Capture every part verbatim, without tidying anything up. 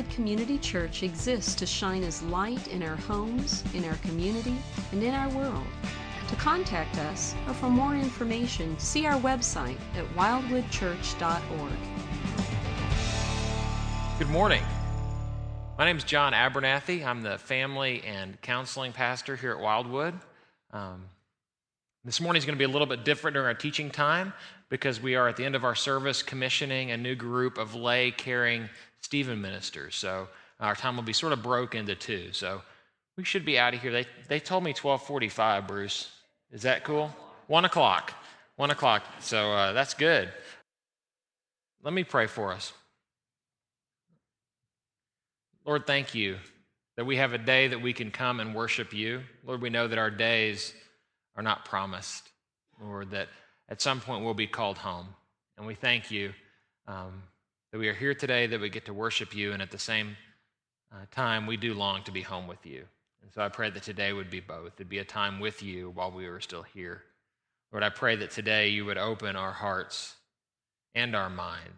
Wildwood Community Church exists to shine as light in our homes, in our community, and in our world. To contact us, or for more information, see our website at wildwood church dot org. Good morning. My name is John Abernathy. I'm the family and counseling pastor here at Wildwood. Um, this morning is going to be a little bit different during our teaching time because we are at the end of our service commissioning a new group of lay caring Stephen ministers. So our time will be sort of broke into two. So we should be out of here. They they told me twelve forty-five, Bruce. Is that cool? One o'clock. One o'clock. So uh, that's good. Let me pray for us. Lord, thank you that we have a day that we can come and worship you. Lord, we know that our days are not promised. Lord, that at some point we'll be called home. And we thank you um, that we are here today, that we get to worship you, and at the same uh, time we do long to be home with you. And so I pray that today would be both. It'd be a time with you while we were still here. Lord, I pray that today you would open our hearts and our minds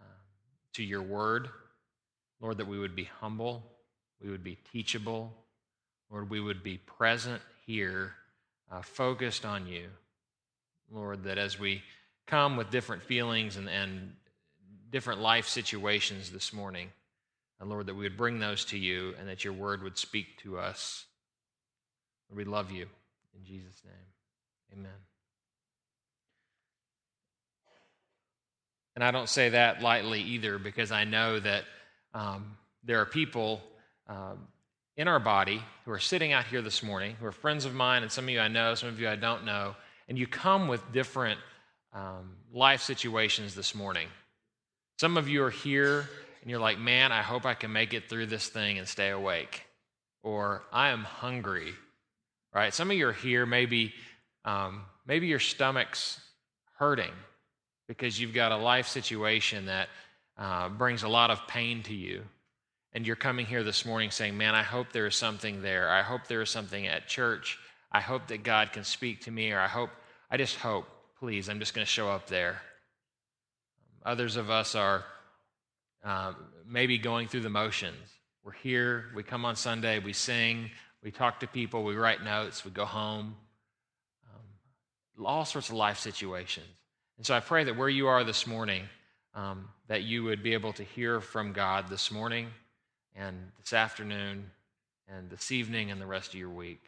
um, to your word. Lord, that we would be humble, we would be teachable. Lord, we would be present here, uh, focused on you. Lord, that as we come with different feelings and, and different life situations this morning, and Lord, that we would bring those to you and that your word would speak to us. Lord, we love you. In Jesus' name, amen. And I don't say that lightly either, because I know that Um, there are people um, in our body who are sitting out here this morning, who are friends of mine, and some of you I know, some of you I don't know, and you come with different um, life situations this morning. Some of you are here, and you're like, man, I hope I can make it through this thing and stay awake, or I am hungry, right? Some of you are here, maybe, um, maybe your stomach's hurting because you've got a life situation that Uh, brings a lot of pain to you, and you're coming here this morning saying, man, I hope there is something there. I hope there is something at church. I hope that God can speak to me, or I hope, I just hope, please, I'm just going to show up there. Others of us are uh, maybe going through the motions. We're here, we come on Sunday, we sing, we talk to people, we write notes, we go home, um, all sorts of life situations. And so I pray that where you are this morning, Um, that you would be able to hear from God this morning and this afternoon and this evening and the rest of your week.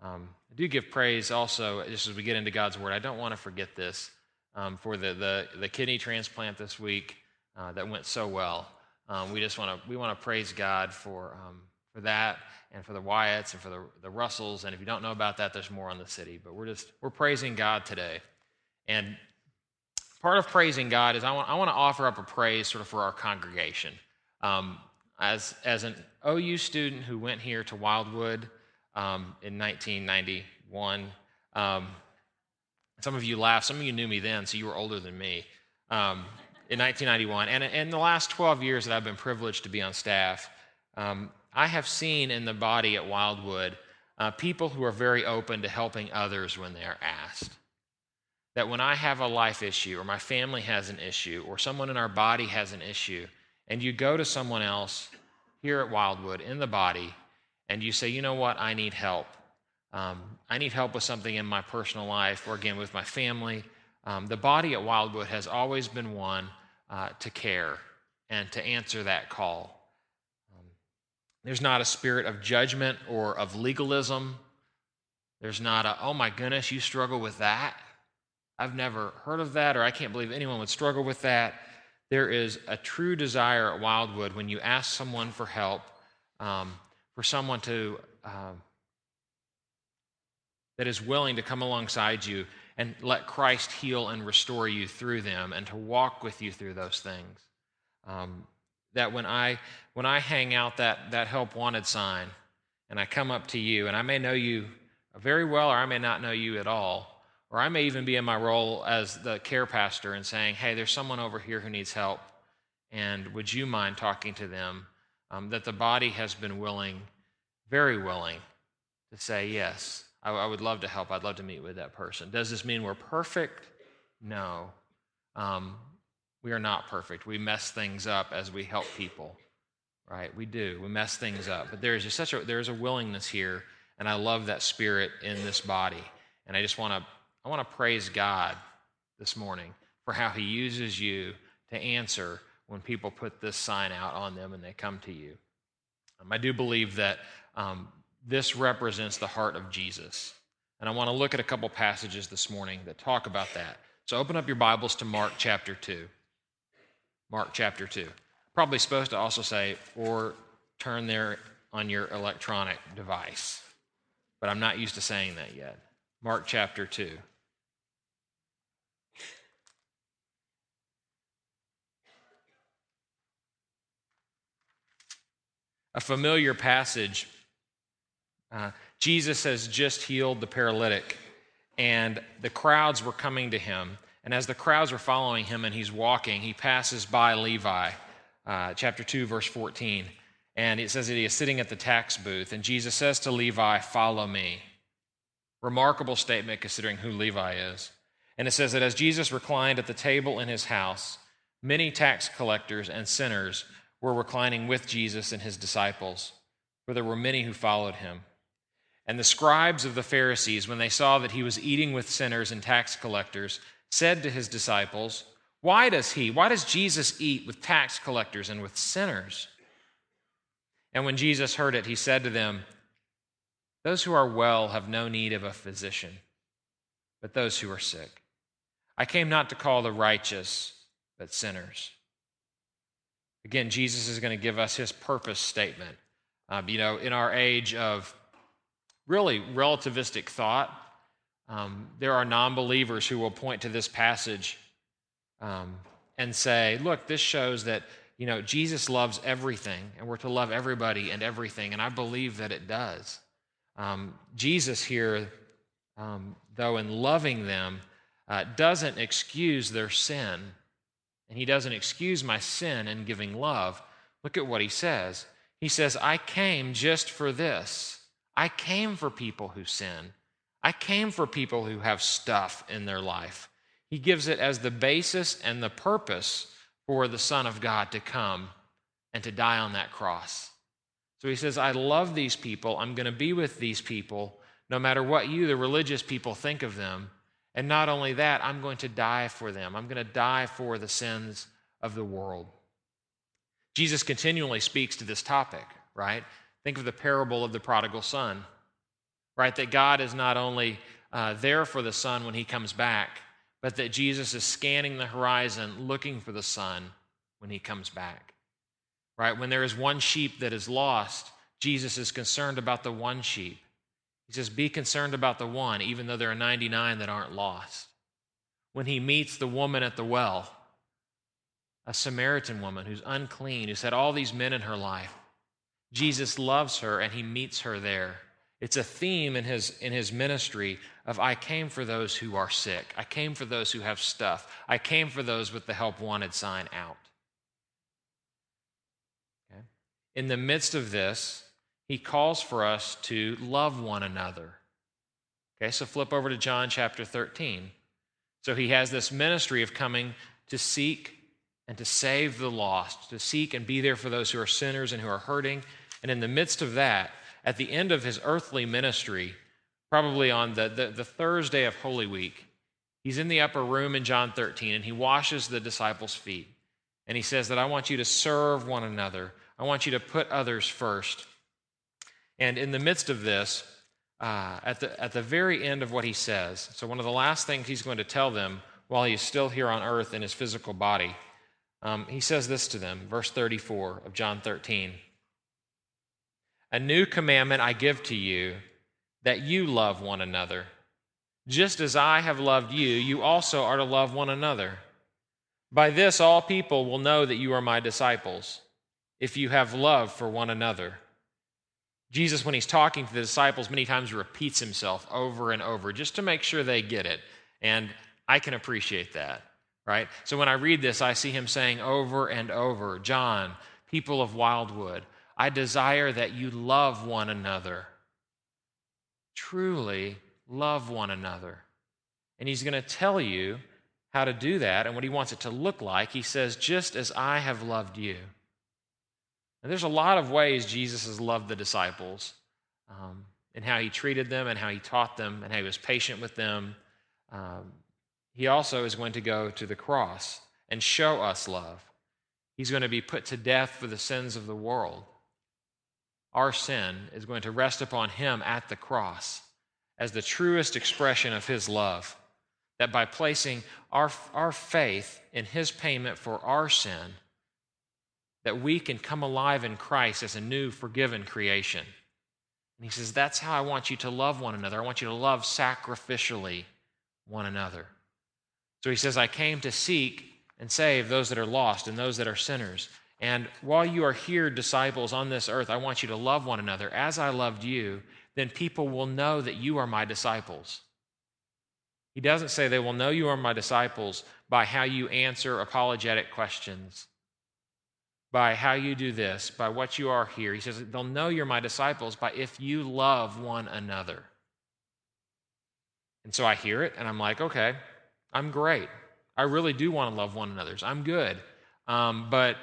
Um, I do give praise also, just as we get into God's Word, I don't want to forget this, um, for the, the, the kidney transplant this week uh, that went so well. Um, we just want to we want to praise God for um, for that, and for the Wyatts, and for the, the Russells, and if you don't know about that, there's more on the city, but we're just, we're praising God today. And part of praising God is I want I want to offer up a praise sort of for our congregation. Um, as as an O U student who went here to Wildwood um, in nineteen ninety-one, um, some of you laughed. Some of you knew me then, so you were older than me um, in nineteen ninety-one. And in the last twelve years that I've been privileged to be on staff, um, I have seen in the body at Wildwood uh, people who are very open to helping others when they are asked. That when I have a life issue, or my family has an issue, or someone in our body has an issue, and you go to someone else here at Wildwood in the body, and you say, you know what, I need help. Um, I need help with something in my personal life, or again, with my family. Um, the body at Wildwood has always been one uh, to care and to answer that call. Um, there's not a spirit of judgment or of legalism. There's not a, oh my goodness, you struggle with that. I've never heard of that, or I can't believe anyone would struggle with that. There is a true desire at Wildwood when you ask someone for help, um, for someone to um, that is willing to come alongside you and let Christ heal and restore you through them, and to walk with you through those things. Um, that when I when I hang out that that help wanted sign, and I come up to you, and I may know you very well, or I may not know you at all. Or I may even be in my role as the care pastor and saying, hey, there's someone over here who needs help, and would you mind talking to them? Um, that the body has been willing, very willing, to say, yes, I, I would love to help. I'd love to meet with that person. Does this mean we're perfect? No. Um, we are not perfect. We mess things up as we help people. right? We do. We mess things up. But there is just such a there is a willingness here, and I love that spirit in this body. And I just want to I want to praise God this morning for how He uses you to answer when people put this sign out on them and they come to you. Um, I do believe that um, this represents the heart of Jesus. And I want to look at a couple passages this morning that talk about that. So open up your Bibles to Mark chapter two. Mark chapter two. Probably supposed to also say, or turn there on your electronic device. But I'm not used to saying that yet. Mark chapter two. A familiar passage. Uh, Jesus has just healed the paralytic, and the crowds were coming to him. And as the crowds were following him and he's walking, he passes by Levi, uh, chapter two, verse fourteen. And it says that he is sitting at the tax booth, and Jesus says to Levi, "Follow me." Remarkable statement considering who Levi is. And it says that as Jesus reclined at the table in his house, many tax collectors and sinners were reclining with Jesus and his disciples, for there were many who followed him. And the scribes of the Pharisees, when they saw that he was eating with sinners and tax collectors, said to his disciples, "Why does he, why does Jesus eat with tax collectors and with sinners?" And when Jesus heard it, he said to them, "Those who are well have no need of a physician, but those who are sick. I came not to call the righteous, but sinners." Again, Jesus is going to give us his purpose statement. Um, you know, in our age of really relativistic thought, um, there are non-believers who will point to this passage um, and say, look, this shows that, you know, Jesus loves everything, and we're to love everybody and everything, and I believe that it does. Um, Jesus here, um, though, in loving them, uh, doesn't excuse their sin. And he doesn't excuse my sin in giving love. Look at what he says. He says, I came just for this. I came for people who sin. I came for people who have stuff in their life. He gives it as the basis and the purpose for the Son of God to come and to die on that cross. So he says, I love these people. I'm going to be with these people, no matter what you, the religious people, think of them. And not only that, I'm going to die for them. I'm going to die for the sins of the world. Jesus continually speaks to this topic, right? Think of the parable of the prodigal son, right? That God is not only uh, there for the son when he comes back, but that Jesus is scanning the horizon looking for the son when he comes back, right? When there is one sheep that is lost, Jesus is concerned about the one sheep. He says, be concerned about the one, even though there are ninety-nine that aren't lost. When he meets the woman at the well, a Samaritan woman who's unclean, who's had all these men in her life, Jesus loves her and he meets her there. It's a theme in his, in his ministry of, I came for those who are sick. I came for those who have stuff. I came for those with the help wanted sign out. Okay? In the midst of this, he calls for us to love one another. Okay, so flip over to John chapter thirteen. So he has this ministry of coming to seek and to save the lost, to seek and be there for those who are sinners and who are hurting. And in the midst of that, at the end of his earthly ministry, probably on the, the, the Thursday of Holy Week, he's in the upper room in John thirteen, and he washes the disciples' feet. And he says that I want you to serve one another. I want you to put others first. And in the midst of this, uh, at the at the very end of what he says, so one of the last things he's going to tell them while he's still here on earth in his physical body, um, he says this to them, verse thirty-four of John thirteen. A new commandment I give to you, that you love one another. Just as I have loved you, you also are to love one another. By this all people will know that you are my disciples, if you have love for one another. Jesus, when he's talking to the disciples, many times repeats himself over and over just to make sure they get it. And I can appreciate that, right? So when I read this, I see him saying over and over, John, people of Wildwood, I desire that you love one another. Truly love one another. And he's going to tell you how to do that and what he wants it to look like. He says, just as I have loved you. And there's a lot of ways Jesus has loved the disciples, um, and how he treated them and how he taught them and how he was patient with them. Um, he also is going to go to the cross and show us love. He's going to be put to death for the sins of the world. Our sin is going to rest upon him at the cross as the truest expression of his love, that by placing our, our faith in his payment for our sin, that we can come alive in Christ as a new forgiven creation. And he says, that's how I want you to love one another. I want you to love sacrificially one another. So he says, I came to seek and save those that are lost and those that are sinners. And while you are here, disciples, on this earth, I want you to love one another. As I loved you, then people will know that you are my disciples. He doesn't say they will know you are my disciples by how you answer apologetic questions, by how you do this, by what you are here. He says, they'll know you're my disciples by if you love one another. And so I hear it, and I'm like, okay, I'm great. I really do want to love one another. I'm good, um, but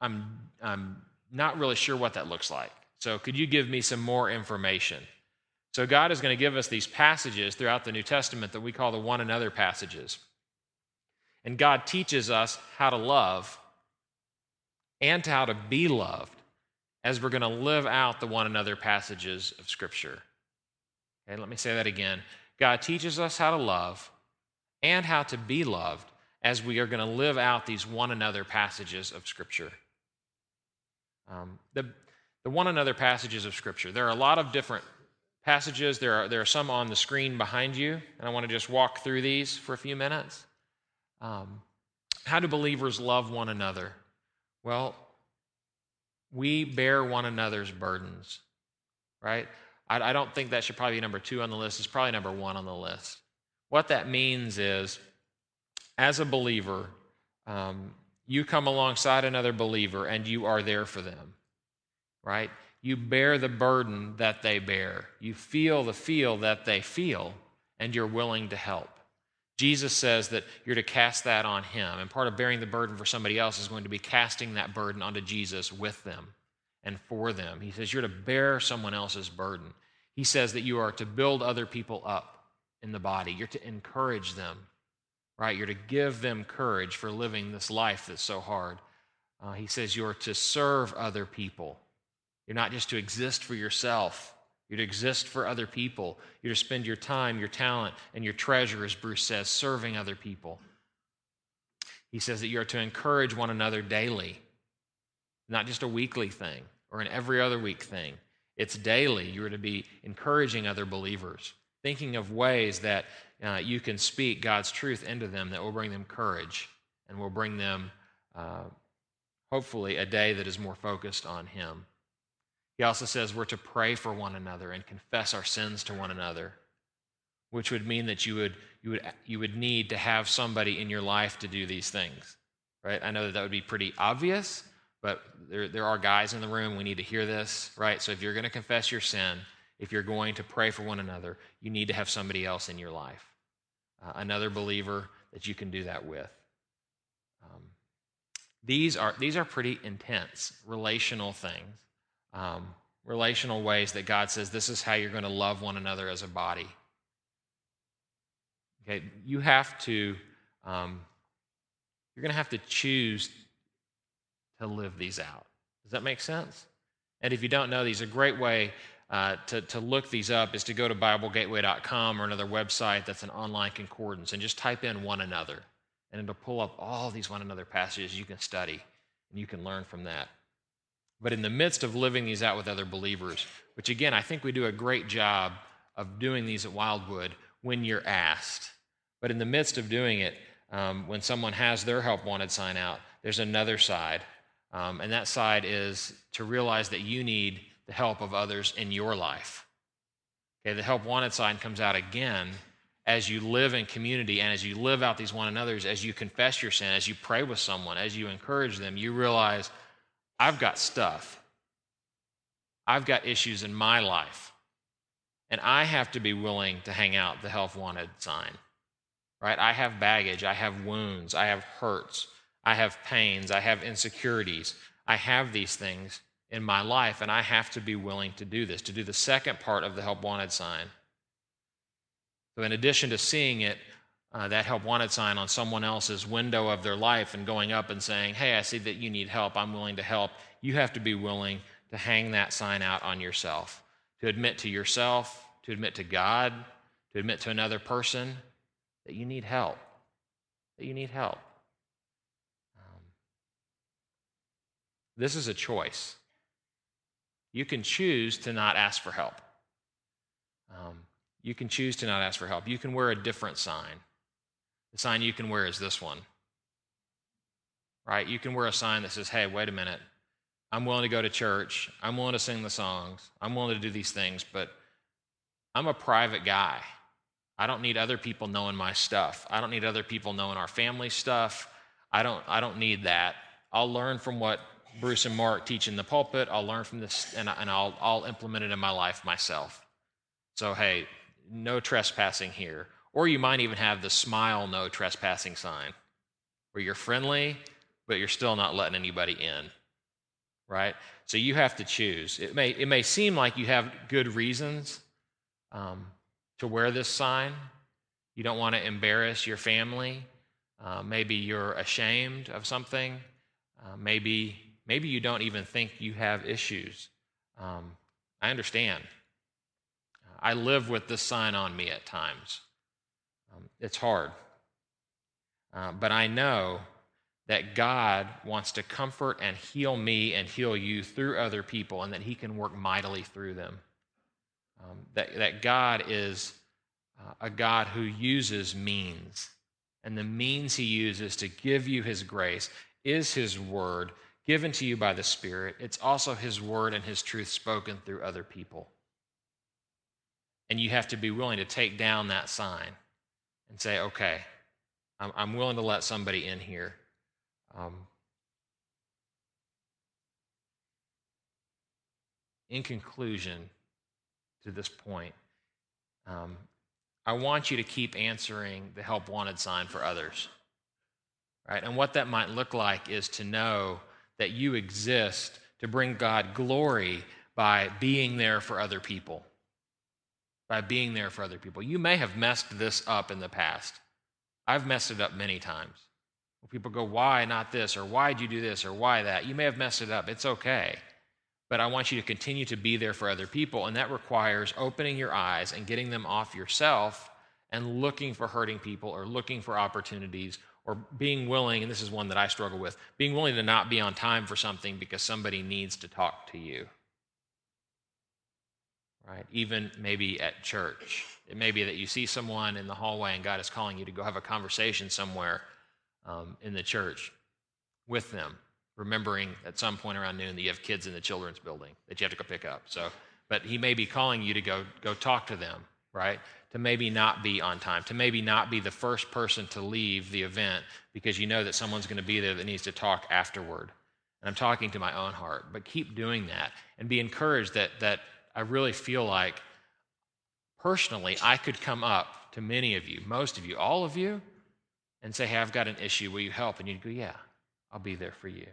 I'm, I'm not really sure what that looks like. So could you give me some more information? So God is going to give us these passages throughout the New Testament that we call the one another passages. And God teaches us how to love and how to be loved as we're going to live out the one another passages of Scripture. Okay, let me say that again. God teaches us how to love and how to be loved as we are going to live out these one another passages of Scripture. Um, the, the one another passages of Scripture, there are a lot of different passages. There are, there are some on the screen behind you, and I want to just walk through these for a few minutes. Um, how do believers love one another? Well, we bear one another's burdens, right? I, I don't think that should probably be number two on the list. It's probably number one on the list. What that means is, as a believer, um, you come alongside another believer and you are there for them, right? You bear the burden that they bear. You feel the feel that they feel, and you're willing to help. Jesus says that you're to cast that on him, and part of bearing the burden for somebody else is going to be casting that burden onto Jesus with them and for them. He says you're to bear someone else's burden. He says that you are to build other people up in the body. You're to encourage them, right? You're to give them courage for living this life that's so hard. Uh, he says you're to serve other people. You're not just to exist for yourself. You're to exist for other people. You're to spend your time, your talent, and your treasure, as Bruce says, serving other people. He says that you are to encourage one another daily, not just a weekly thing or an every other week thing. It's daily. You are to be encouraging other believers, thinking of ways that uh, you can speak God's truth into them that will bring them courage and will bring them, uh, hopefully, a day that is more focused on him. He also says we're to pray for one another and confess our sins to one another, which would mean that you would you would you would need to have somebody in your life to do these things, right? I know that that would be pretty obvious, but there there are guys in the room. We need to hear this, right? So if you're going to confess your sin, if you're going to pray for one another, you need to have somebody else in your life, uh, another believer that you can do that with. Um, these are these are pretty intense relational things. Um, relational ways that God says this is how you're going to love one another as a body. Okay, you have to, um, you're going to have to choose to live these out. Does that make sense? And if you don't know these, a great way uh, to, to look these up is to go to Bible Gateway dot com or another website that's an online concordance and just type in one another, and it'll pull up all these one another passages you can study, and you can learn from that. But in the midst of living these out with other believers, which again, I think we do a great job of doing these at Wildwood when you're asked. But in the midst of doing it, um, when someone has their help wanted sign out, there's another side. Um, and that side is to realize that you need the help of others in your life. Okay, the help wanted sign comes out again as you live in community and as you live out these one another's, as you confess your sin, as you pray with someone, as you encourage them, you realize, I've got stuff. I've got issues in my life. And I have to be willing to hang out the help wanted sign, right? I have baggage. I have wounds. I have hurts. I have pains. I have insecurities. I have these things in my life, and I have to be willing to do this, to do the second part of the help wanted sign. So in addition to seeing it, uh, that help wanted sign on someone else's window of their life and going up and saying, hey, I see that you need help, I'm willing to help, you have to be willing to hang that sign out on yourself, to admit to yourself, to admit to God, to admit to another person that you need help, that you need help. Um, this is a choice. You can choose to not ask for help. Um, you can choose to not ask for help. You can wear a different sign. The sign you can wear is this one, right? You can wear a sign that says, hey, wait a minute, I'm willing to go to church, I'm willing to sing the songs, I'm willing to do these things, but I'm a private guy. I don't need other people knowing my stuff. I don't need other people knowing our family stuff. I don't, I don't need that. I'll learn from what Bruce and Mark teach in the pulpit. I'll learn from this, and, and I'll, I'll implement it in my life myself. So, hey, no trespassing here. Or you might even have the smile no trespassing sign, where you're friendly, but you're still not letting anybody in, right? So you have to choose. It may, it may seem like you have good reasons um, to wear this sign. You don't want to embarrass your family. Uh, maybe you're ashamed of something. Uh, maybe... Maybe you don't even think you have issues. Um, I understand. I live with this sign on me at times. Um, it's hard. Uh, but I know that God wants to comfort and heal me and heal you through other people, and that he can work mightily through them. Um, that, that God is uh, a God who uses means, and the means he uses to give you his grace is his word, given to you by the Spirit. It's also his word and his truth spoken through other people. And you have to be willing to take down that sign and say, okay, I'm, I'm willing to let somebody in here. Um, in conclusion to this point, um, I want you to keep answering the help wanted sign for others, right? And what that might look like is to know that you exist to bring God glory by being there for other people. By being there for other people. You may have messed this up in the past. I've messed it up many times. People go, why not this? Or why did you do this? Or why that? You may have messed it up. It's okay. But I want you to continue to be there for other people, and that requires opening your eyes and getting them off yourself and looking for hurting people or looking for opportunities, or being willing, and this is one that I struggle with, being willing to not be on time for something because somebody needs to talk to you, right? Even maybe at church. It may be that you see someone in the hallway and God is calling you to go have a conversation somewhere um, in the church with them, remembering at some point around noon that you have kids in the children's building that you have to go pick up. So, but he may be calling you to go go talk to them, right? To maybe not be on time, to maybe not be the first person to leave the event because you know that someone's going to be there that needs to talk afterward. And I'm talking to my own heart, but keep doing that and be encouraged that that I really feel like, personally, I could come up to many of you, most of you, all of you, and say, hey, I've got an issue, will you help? And you'd go, yeah, I'll be there for you.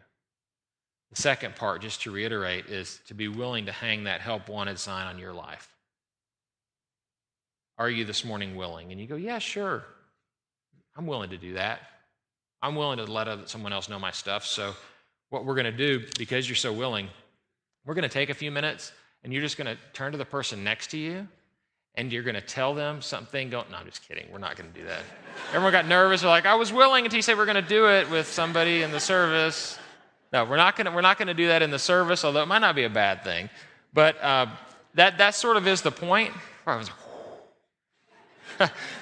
The second part, just to reiterate, is to be willing to hang that help wanted sign on your life. Are you this morning willing? And you go, yeah, sure. I'm willing to do that. I'm willing to let someone else know my stuff. So what we're going to do, because you're so willing, we're going to take a few minutes, and you're just going to turn to the person next to you, and you're going to tell them something. Go, no, I'm just kidding. We're not going to do that. Everyone got nervous. They're like, I was willing until you said we're going to do it with somebody in the service. No, we're not going to, we're not going to do that in the service, although it might not be a bad thing. But uh, that, that sort of is the point. I was like,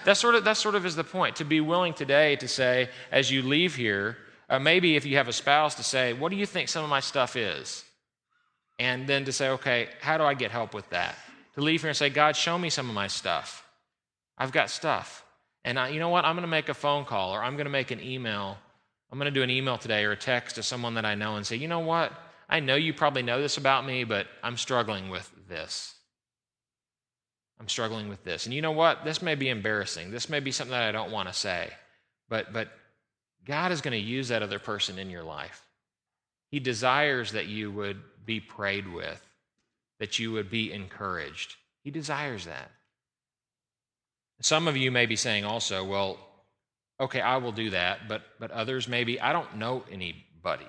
that sort of that sort of is the point, to be willing today to say, as you leave here, uh, maybe if you have a spouse, to say, what do you think some of my stuff is? And then to say, okay, how do I get help with that? To leave here and say, God, show me some of my stuff. I've got stuff. And I, you know what? I'm going to make a phone call, or I'm going to make an email. I'm going to do an email today or a text to someone that I know and say, you know what? I know you probably know this about me, but I'm struggling with this. I'm struggling with this. And you know what? This may be embarrassing. This may be something that I don't want to say. But but God is going to use that other person in your life. He desires that you would be prayed with, that you would be encouraged. He desires that. Some of you may be saying also, well, okay, I will do that, but but others maybe, I don't know anybody,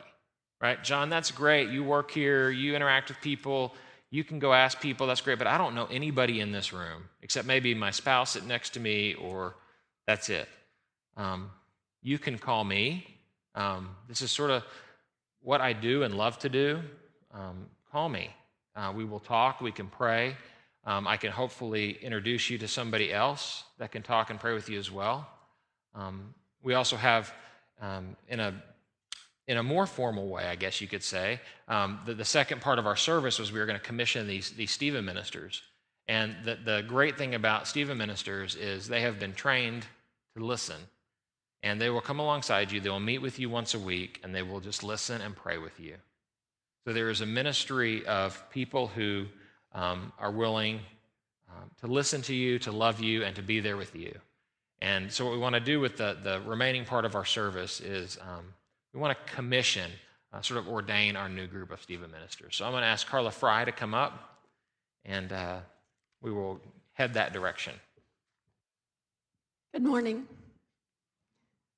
right? John, that's great. You work here, you interact with people, you can go ask people, that's great, but I don't know anybody in this room except maybe my spouse sitting next to me, or that's it. Um, you can call me. Um, this is sort of what I do and love to do. Um, call me. Uh, we will talk. We can pray. Um, I can hopefully introduce you to somebody else that can talk and pray with you as well. Um, we also have, um, in a in a more formal way, I guess you could say, um, the, the second part of our service was we were going to commission these these Stephen ministers. And the, the great thing about Stephen ministers is they have been trained to listen. And they will come alongside you, they will meet with you once a week, and they will just listen and pray with you. So there is a ministry of people who um, are willing um, to listen to you, to love you, and to be there with you. And so what we want to do with the, the remaining part of our service is um, we want to commission, uh, sort of ordain our new group of Stephen ministers. So I'm going to ask Carla Fry to come up, and uh, we will head that direction. Good morning.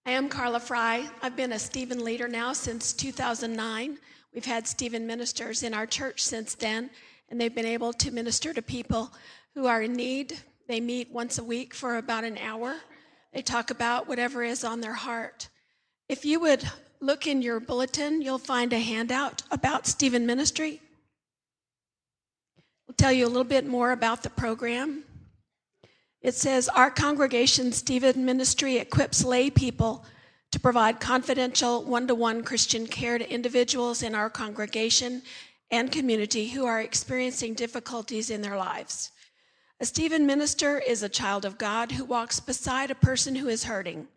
I am Carla Fry. I've been a Stephen leader now since two thousand nine. We've had Stephen ministers in our church since then, and they've been able to minister to people who are in need. They meet once a week for about an hour. They talk about whatever is on their heart. If you would look in your bulletin, you'll find a handout about Stephen Ministry. We'll tell you a little bit more about the program. It says, our congregation, Stephen Ministry, equips lay people to provide confidential one-to-one Christian care to individuals in our congregation and community who are experiencing difficulties in their lives. A Stephen minister is a child of God who walks beside a person who is hurting.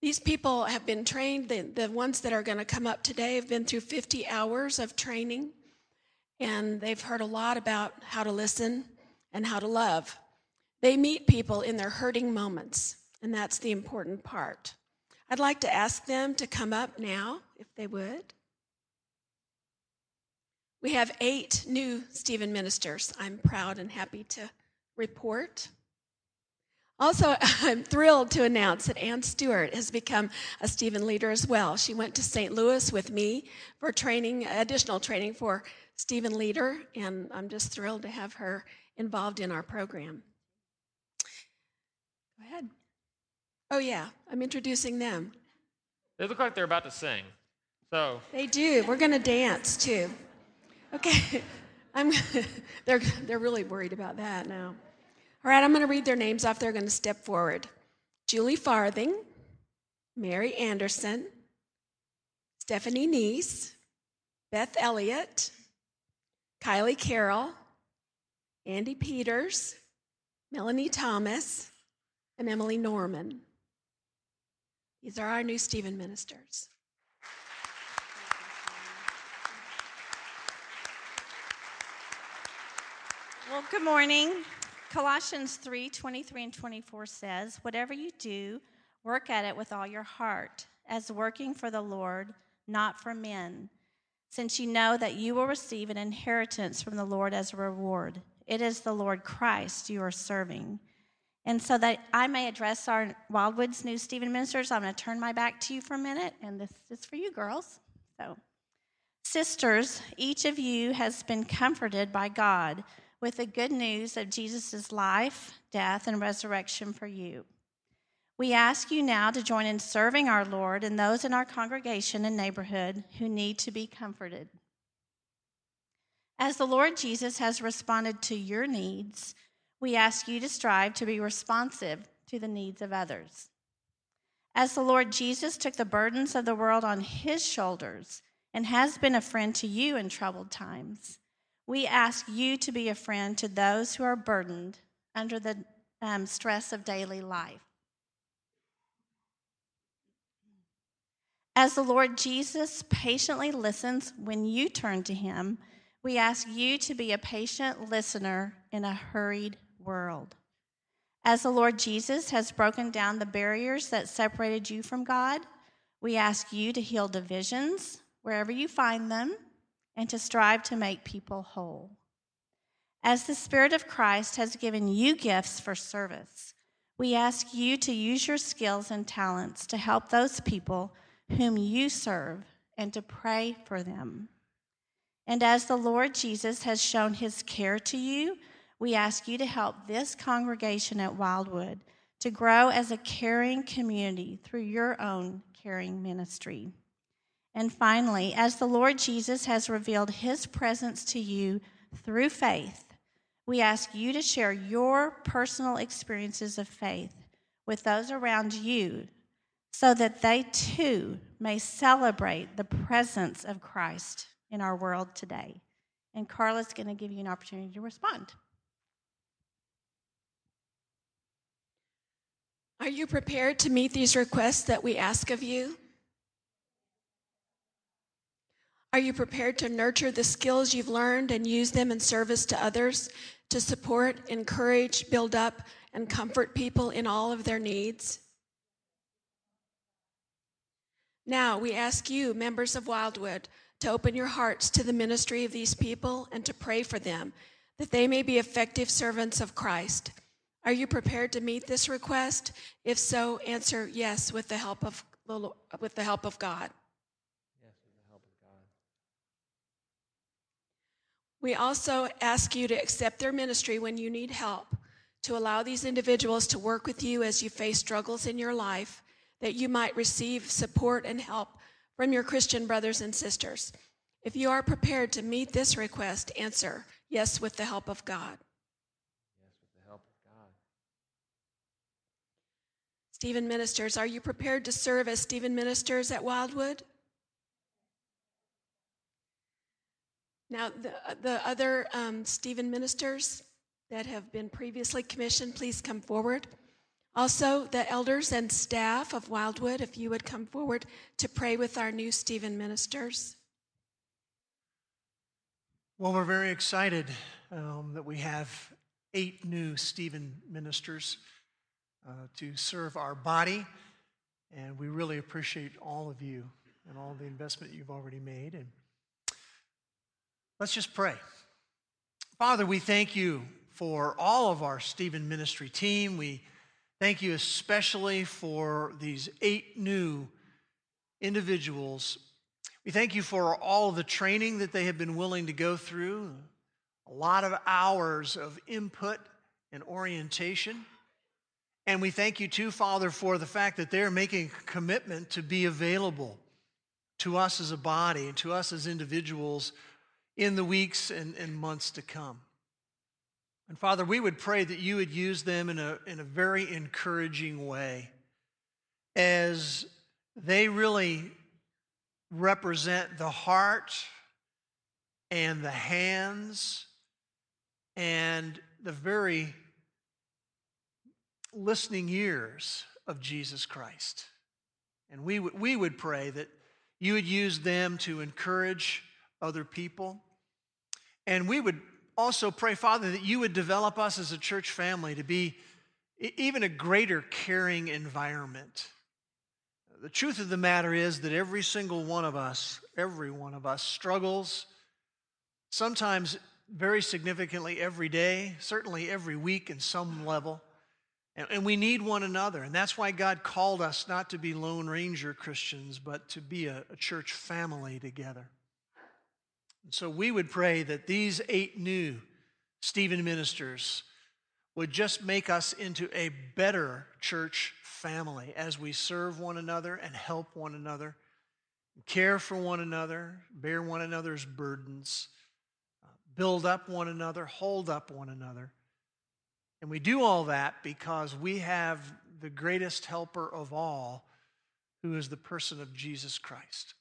These people have been trained. The, the ones that are going to come up today have been through fifty hours of training, and they've heard a lot about how to listen and how to love. They meet people in their hurting moments, and that's the important part. I'd like to ask them to come up now, if they would. We have eight new Stephen ministers. I'm proud and happy to report. Also, I'm thrilled to announce that Ann Stewart has become a Stephen leader as well. She went to Saint Louis with me for training, additional training for Stephen leader, and I'm just thrilled to have her involved in our program. Go ahead. Oh, yeah, I'm introducing them. They look like they're about to sing. So they do. We're going to dance, too. Okay. I'm they're they're really worried about that now. All right, I'm going to read their names off. They're going to step forward. Julie Farthing, Mary Anderson, Stephanie Niece, Beth Elliott, Kylie Carroll, Andy Peters, Melanie Thomas, and Emily Norman. These are our new Stephen ministers. Well, good morning. Colossians three twenty-three and twenty-four says, whatever you do, work at it with all your heart, as working for the Lord, not for men, since you know that you will receive an inheritance from the Lord as a reward. It is the Lord Christ you are serving. And so that I may address our Wildwood's new Stephen ministers, I'm going to turn my back to you for a minute, and this is for you girls. So, sisters, each of you has been comforted by God with the good news of Jesus' life, death, and resurrection for you. We ask you now to join in serving our Lord and those in our congregation and neighborhood who need to be comforted. As the Lord Jesus has responded to your needs, we ask you to strive to be responsive to the needs of others. As the Lord Jesus took the burdens of the world on his shoulders and has been a friend to you in troubled times, we ask you to be a friend to those who are burdened under the um, stress of daily life. As the Lord Jesus patiently listens when you turn to him, we ask you to be a patient listener in a hurried world. As the Lord Jesus has broken down the barriers that separated you from God, we ask you to heal divisions, wherever you find them, and to strive to make people whole. As the Spirit of Christ has given you gifts for service, we ask you to use your skills and talents to help those people whom you serve and to pray for them. And as the Lord Jesus has shown his care to you, we ask you to help this congregation at Wildwood to grow as a caring community through your own caring ministry. And finally, as the Lord Jesus has revealed his presence to you through faith, we ask you to share your personal experiences of faith with those around you so that they too may celebrate the presence of Christ in our world today. And Carla's going to give you an opportunity to respond. Are you prepared to meet these requests that we ask of you? Are you prepared to nurture the skills you've learned and use them in service to others to support, encourage, build up, and comfort people in all of their needs? Now we ask you, members of Wildwood, to open your hearts to the ministry of these people and to pray for them, that they may be effective servants of Christ. Are you prepared to meet this request? If so, answer yes with the help of, with the help of God. We also ask you to accept their ministry when you need help, to allow these individuals to work with you as you face struggles in your life, that you might receive support and help from your Christian brothers and sisters. If you are prepared to meet this request, answer yes with the help of God. Yes, with the help of God. Stephen Ministers, are you prepared to serve as Stephen Ministers at Wildwood? Now, the, the other um, Stephen ministers that have been previously commissioned, please come forward. Also, the elders and staff of Wildwood, if you would come forward to pray with our new Stephen ministers. Well, we're very excited um, that we have eight new Stephen ministers uh, to serve our body, and we really appreciate all of you and all the investment you've already made. And let's just pray. Father, we thank you for all of our Stephen Ministry team. We thank you especially for these eight new individuals. We thank you for all of the training that they have been willing to go through, a lot of hours of input and orientation. And we thank you too, Father, for the fact that they're making a commitment to be available to us as a body and to us as individuals in the weeks and, and months to come. And Father, we would pray that you would use them in a, in a very encouraging way as they really represent the heart and the hands and the very listening ears of Jesus Christ. And we would, we would pray that you would use them to encourage other people. And we would also pray, Father, that you would develop us as a church family to be even a greater caring environment. The truth of the matter is that every single one of us, every one of us struggles, sometimes very significantly every day, certainly every week in some level. And, and we need one another. And that's why God called us not to be Lone Ranger Christians, but to be a, a church family together. So we would pray that these eight new Stephen ministers would just make us into a better church family as we serve one another and help one another, care for one another, bear one another's burdens, build up one another, hold up one another. And we do all that because we have the greatest helper of all, who is the person of Jesus Christ.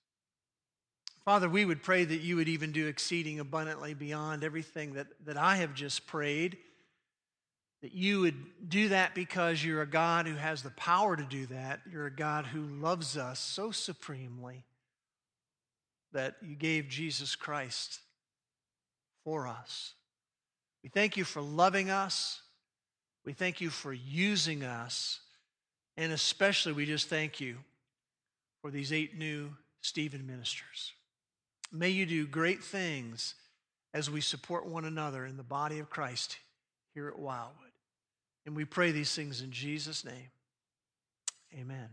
Father, we would pray that you would even do exceeding abundantly beyond everything that, that I have just prayed, that you would do that because you're a God who has the power to do that. You're a God who loves us so supremely that you gave Jesus Christ for us. We thank you for loving us. We thank you for using us. And especially, we just thank you for these eight new Stephen ministers. May you do great things as we support one another in the body of Christ here at Wildwood. And we pray these things in Jesus' name. Amen.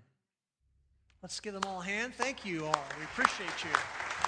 Let's give them all a hand. Thank you all. We appreciate you.